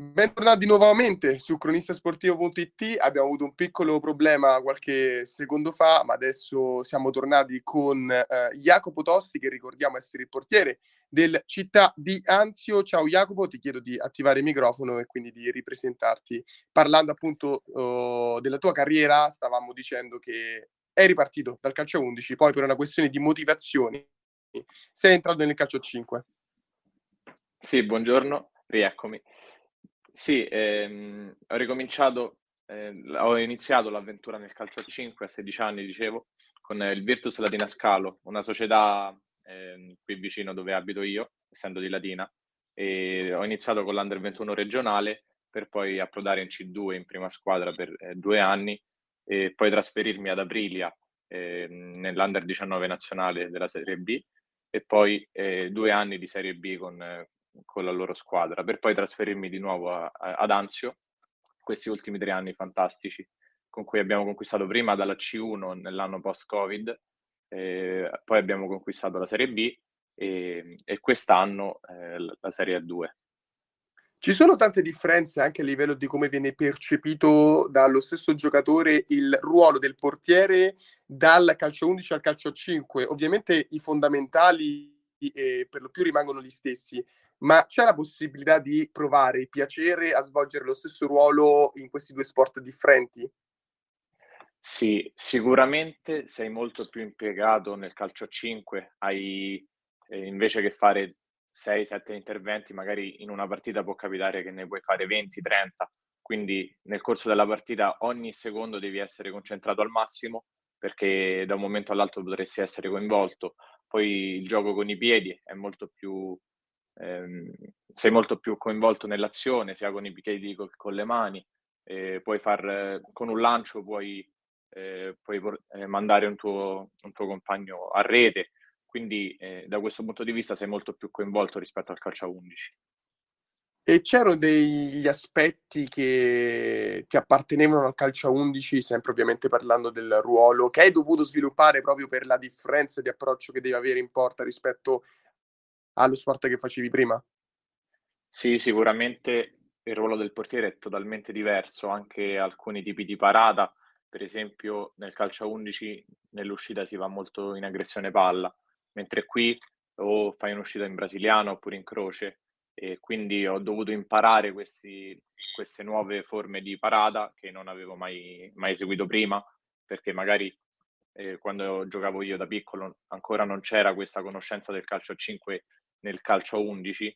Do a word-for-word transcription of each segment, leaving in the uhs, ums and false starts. Bentornati nuovamente su cronistasportivo punto it. Abbiamo avuto un piccolo problema qualche secondo fa, ma adesso siamo tornati con eh, Jacopo Tosti, che ricordiamo essere il portiere del Città di Anzio. Ciao Jacopo, ti chiedo di attivare il microfono e quindi di ripresentarti. Parlando appunto eh, della tua carriera, stavamo dicendo che eri ripartito dal calcio undici, poi per una questione di motivazioni sei entrato nel calcio cinque. Sì, buongiorno, rieccomi. Sì, ehm, ho ricominciato, eh, ho iniziato l'avventura nel calcio a cinque, a sedici anni, dicevo, con il Virtus Latina Scalo, una società eh, qui vicino dove abito io, essendo di Latina, e ho iniziato con l'Under ventuno regionale per poi approdare in C due in prima squadra per eh, due anni e poi trasferirmi ad Aprilia eh, nell'Under diciannove nazionale della Serie B e poi eh, due anni di Serie B con... Eh, con la loro squadra, per poi trasferirmi di nuovo a, a, ad Anzio, questi ultimi tre anni fantastici, con cui abbiamo conquistato prima dalla C uno nell'anno post-Covid, eh, poi abbiamo conquistato la Serie B e, e quest'anno eh, la Serie A due. Ci sono tante differenze anche a livello di come viene percepito dallo stesso giocatore il ruolo del portiere dal calcio undici al calcio cinque. Ovviamente i fondamentali e per lo più rimangono gli stessi, ma c'è la possibilità di provare il piacere a svolgere lo stesso ruolo in questi due sport differenti? Sì, sicuramente sei molto più impiegato nel calcio cinque, hai eh, invece che fare sei sette interventi, magari in una partita può capitare che ne puoi fare venti trenta, quindi nel corso della partita ogni secondo devi essere concentrato al massimo, perché da un momento all'altro potresti essere coinvolto. Poi il gioco con i piedi è molto più ehm, sei molto più coinvolto nell'azione, sia con i piedi che con le mani, eh, puoi far con un lancio puoi, eh, puoi eh, mandare un tuo, un tuo compagno a rete, quindi eh, da questo punto di vista sei molto più coinvolto rispetto al calcio a undici. E c'erano degli aspetti che ti appartenevano al calcio a undici, sempre ovviamente parlando del ruolo, che hai dovuto sviluppare proprio per la differenza di approccio che devi avere in porta rispetto allo sport che facevi prima? Sì, sicuramente il ruolo del portiere è totalmente diverso, anche alcuni tipi di parata, per esempio nel calcio a undici nell'uscita si va molto in aggressione palla, mentre qui o fai un'uscita in brasiliano oppure in croce. E quindi ho dovuto imparare questi, queste nuove forme di parata che non avevo mai, mai eseguito prima, perché magari eh, quando giocavo io da piccolo ancora non c'era questa conoscenza del calcio a cinque nel calcio a undici,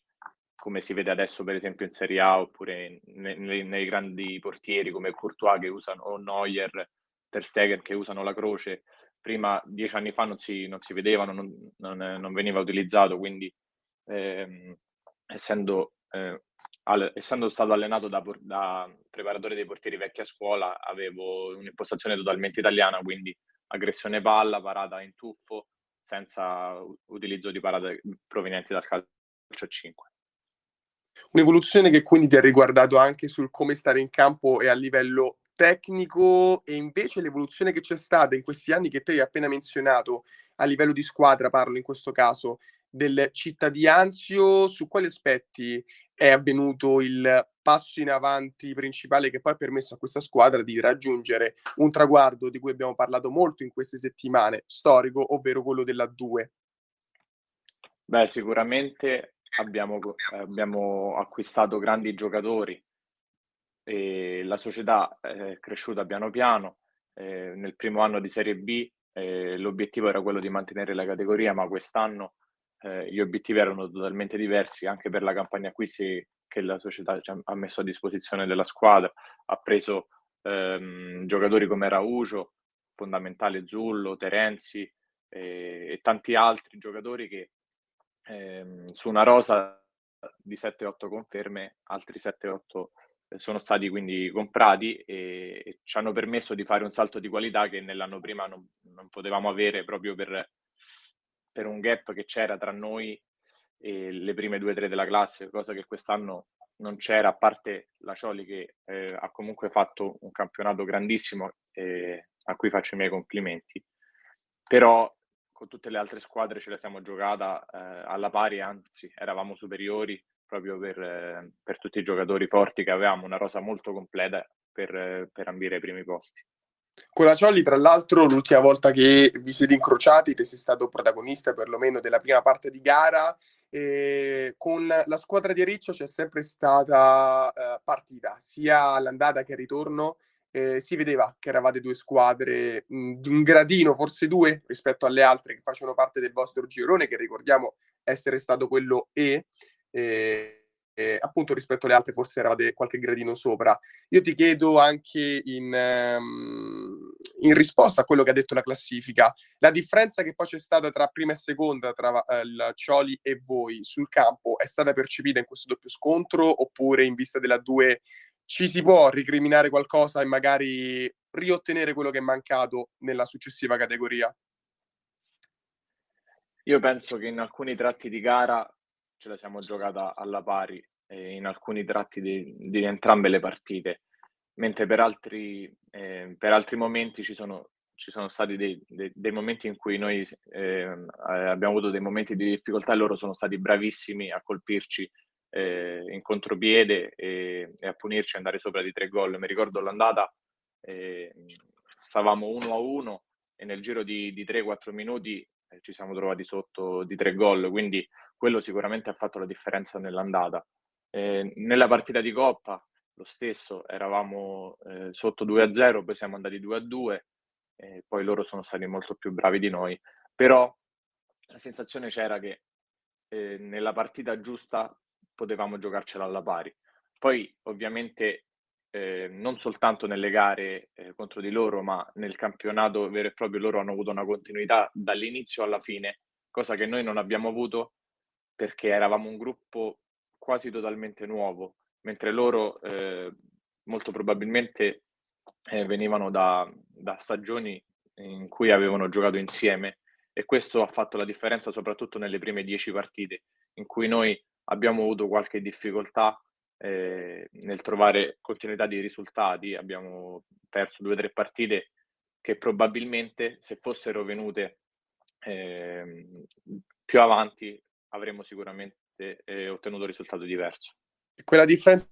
come si vede adesso per esempio in Serie A oppure nei, nei, nei grandi portieri come Courtois che usano, o Neuer, Ter Stegen che usano la croce. Prima, dieci anni fa, non si, non si vedevano, non, non, non veniva utilizzato, quindi... Ehm, Essendo, eh, al, essendo stato allenato da, da preparatore dei portieri vecchia scuola, avevo un'impostazione totalmente italiana, quindi aggressione palla, parata in tuffo, senza utilizzo di parate provenienti dal calcio cinque. Un'evoluzione che quindi ti ha riguardato anche sul come stare in campo e a livello tecnico, e invece l'evoluzione che c'è stata in questi anni che te hai appena menzionato, a livello di squadra parlo in questo caso, del Città di Anzio, su quali aspetti è avvenuto il passo in avanti principale che poi ha permesso a questa squadra di raggiungere un traguardo di cui abbiamo parlato molto in queste settimane, storico, ovvero quello della due? Beh, sicuramente abbiamo, abbiamo acquistato grandi giocatori e la società è cresciuta piano piano. Eh, nel primo anno di Serie B eh, l'obiettivo era quello di mantenere la categoria, ma quest'anno Eh, gli obiettivi erano totalmente diversi, anche per la campagna acquisti che la società ha messo a disposizione della squadra. Ha preso ehm, giocatori come Raucio, fondamentale Zullo, Terenzi eh, e tanti altri giocatori che ehm, su una rosa di sette otto conferme, altri sette otto eh, sono stati quindi comprati e, e ci hanno permesso di fare un salto di qualità che nell'anno prima non, non potevamo avere, proprio per per un gap che c'era tra noi e le prime due o tre della classe, cosa che quest'anno non c'era, a parte la Cioli che eh, ha comunque fatto un campionato grandissimo eh, a cui faccio i miei complimenti. Però con tutte le altre squadre ce la siamo giocata eh, alla pari, anzi eravamo superiori proprio per, per tutti i giocatori forti che avevamo, una rosa molto completa per, per ambire ai primi posti. Con la Cioli, tra l'altro, l'ultima volta che vi siete incrociati, te sei stato protagonista perlomeno della prima parte di gara. E con la squadra di Riccio c'è sempre stata eh, partita, sia all'andata che al ritorno. Eh, si vedeva che eravate due squadre mh, di un gradino, forse due, rispetto alle altre che facevano parte del vostro girone, che ricordiamo essere stato quello E, eh, eh, appunto rispetto alle altre forse eravate qualche gradino sopra. Io ti chiedo anche in, um, in risposta a quello che ha detto la classifica, la differenza che poi c'è stata tra prima e seconda, tra uh, il Cioli e voi sul campo, è stata percepita in questo doppio scontro, oppure in vista della due ci si può ricriminare qualcosa e magari riottenere quello che è mancato nella successiva categoria? Io penso che in alcuni tratti di gara ce la siamo giocata alla pari, eh, in alcuni tratti di, di entrambe le partite, mentre per altri, eh, per altri momenti ci sono, ci sono stati dei, dei, dei momenti in cui noi eh, abbiamo avuto dei momenti di difficoltà e loro sono stati bravissimi a colpirci Eh, in contropiede e, e a punirci e andare sopra di tre gol. Mi ricordo l'andata, eh, stavamo uno a uno e nel giro di, di tre quattro minuti eh, ci siamo trovati sotto di tre gol, quindi quello sicuramente ha fatto la differenza nell'andata. Eh, nella partita di Coppa lo stesso, eravamo eh, sotto due a zero, poi siamo andati due a due, eh, poi loro sono stati molto più bravi di noi, però la sensazione c'era che eh, nella partita giusta potevamo giocarcela alla pari. Poi ovviamente eh, non soltanto nelle gare eh, contro di loro, ma nel campionato vero e proprio loro hanno avuto una continuità dall'inizio alla fine, cosa che noi non abbiamo avuto perché eravamo un gruppo quasi totalmente nuovo, mentre loro eh, molto probabilmente eh, venivano da, da stagioni in cui avevano giocato insieme, e questo ha fatto la differenza soprattutto nelle prime dieci partite in cui noi abbiamo avuto qualche difficoltà eh, nel trovare continuità di risultati. Abbiamo perso due o tre partite che probabilmente, se fossero venute eh, più avanti, avremmo sicuramente eh, ottenuto un risultato diverso. Quella differenza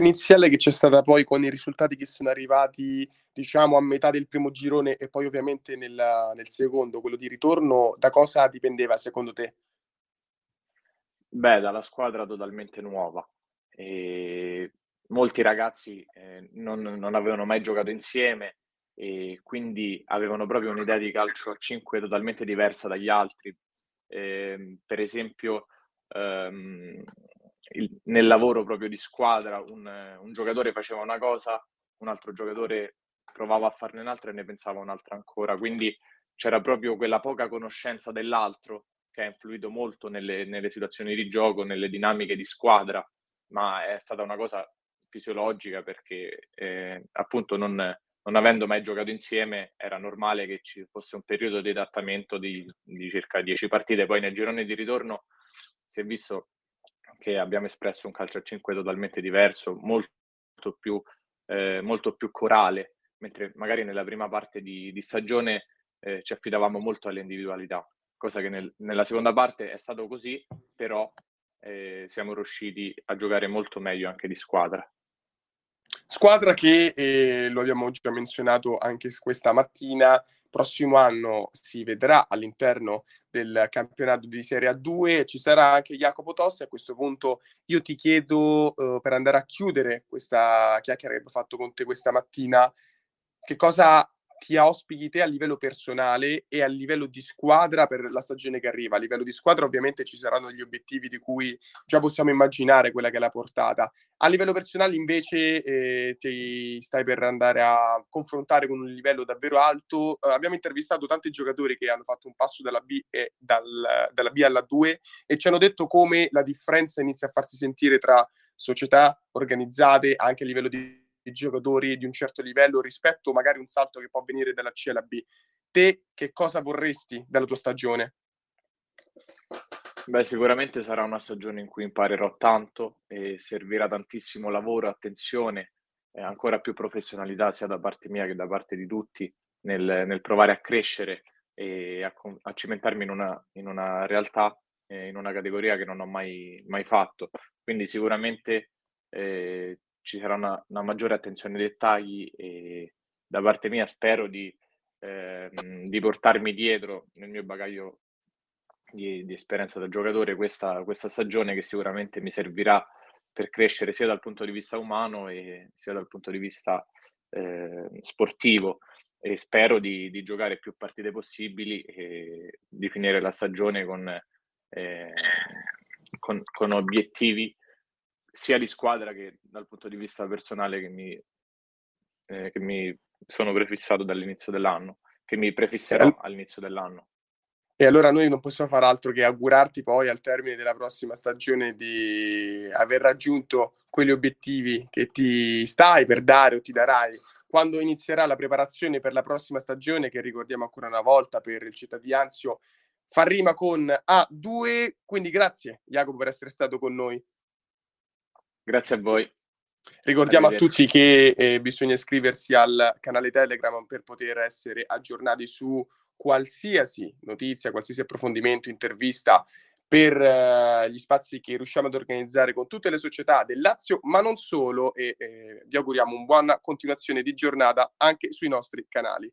iniziale che c'è stata poi con i risultati che sono arrivati, diciamo, a metà del primo girone e poi ovviamente nel, nel secondo, quello di ritorno, da cosa dipendeva secondo te? Beh, dalla squadra totalmente nuova. E molti ragazzi eh, non, non avevano mai giocato insieme e quindi avevano proprio un'idea di calcio a cinque totalmente diversa dagli altri. E, per esempio, ehm, il, nel lavoro proprio di squadra, un, un giocatore faceva una cosa, un altro giocatore provava a farne un'altra e ne pensava un'altra ancora. Quindi c'era proprio quella poca conoscenza dell'altro che ha influito molto nelle, nelle situazioni di gioco, nelle dinamiche di squadra, ma è stata una cosa fisiologica perché eh, appunto non, non avendo mai giocato insieme era normale che ci fosse un periodo di adattamento di, di circa dieci partite. Poi nel girone di ritorno si è visto che abbiamo espresso un calcio a cinque totalmente diverso, molto più, eh, molto più corale, mentre magari nella prima parte di, di stagione eh, ci affidavamo molto alle individualità. Cosa che nel, nella seconda parte è stato così, però eh, siamo riusciti a giocare molto meglio anche di squadra. Squadra che, eh, lo abbiamo già menzionato anche questa mattina, prossimo anno si vedrà all'interno del campionato di Serie A due, ci sarà anche Jacopo Tosti. A questo punto io ti chiedo, eh, per andare a chiudere questa chiacchiera che abbiamo fatto con te questa mattina, che cosa ti ospiti te a livello personale e a livello di squadra per la stagione che arriva? A livello di squadra ovviamente ci saranno gli obiettivi di cui già possiamo immaginare quella che è la portata. A livello personale invece eh, ti stai per andare a confrontare con un livello davvero alto. Eh, abbiamo intervistato tanti giocatori che hanno fatto un passo dalla B, e dal, dalla B alla due e ci hanno detto come la differenza inizia a farsi sentire tra società organizzate anche a livello di di giocatori di un certo livello rispetto magari un salto che può venire dalla C alla B. Te che cosa vorresti dalla tua stagione? Beh, sicuramente sarà una stagione in cui imparerò tanto e servirà tantissimo lavoro, attenzione e ancora più professionalità sia da parte mia che da parte di tutti nel, nel provare a crescere e a, a cimentarmi in una, in una realtà eh, in una categoria che non ho mai, mai fatto, quindi sicuramente eh, ci sarà una, una maggiore attenzione ai dettagli e da parte mia spero di, eh, di portarmi dietro nel mio bagaglio di, di esperienza da giocatore questa, questa stagione che sicuramente mi servirà per crescere sia dal punto di vista umano e sia dal punto di vista eh, sportivo, e spero di, di giocare più partite possibili e di finire la stagione con, eh, con, con obiettivi sia di squadra che dal punto di vista personale che mi, eh, che mi sono prefissato dall'inizio dell'anno, che mi prefisserò all'inizio dell'anno. E allora noi non possiamo far altro che augurarti poi al termine della prossima stagione di aver raggiunto quegli obiettivi che ti stai per dare o ti darai quando inizierà la preparazione per la prossima stagione, che ricordiamo ancora una volta per il Città di Anzio fa rima con A due. Quindi grazie Jacopo per essere stato con noi. Grazie a voi. Ricordiamo a tutti che eh, bisogna iscriversi al canale Telegram per poter essere aggiornati su qualsiasi notizia, qualsiasi approfondimento, intervista per eh, gli spazi che riusciamo ad organizzare con tutte le società del Lazio, ma non solo, e eh, vi auguriamo una buona continuazione di giornata anche sui nostri canali.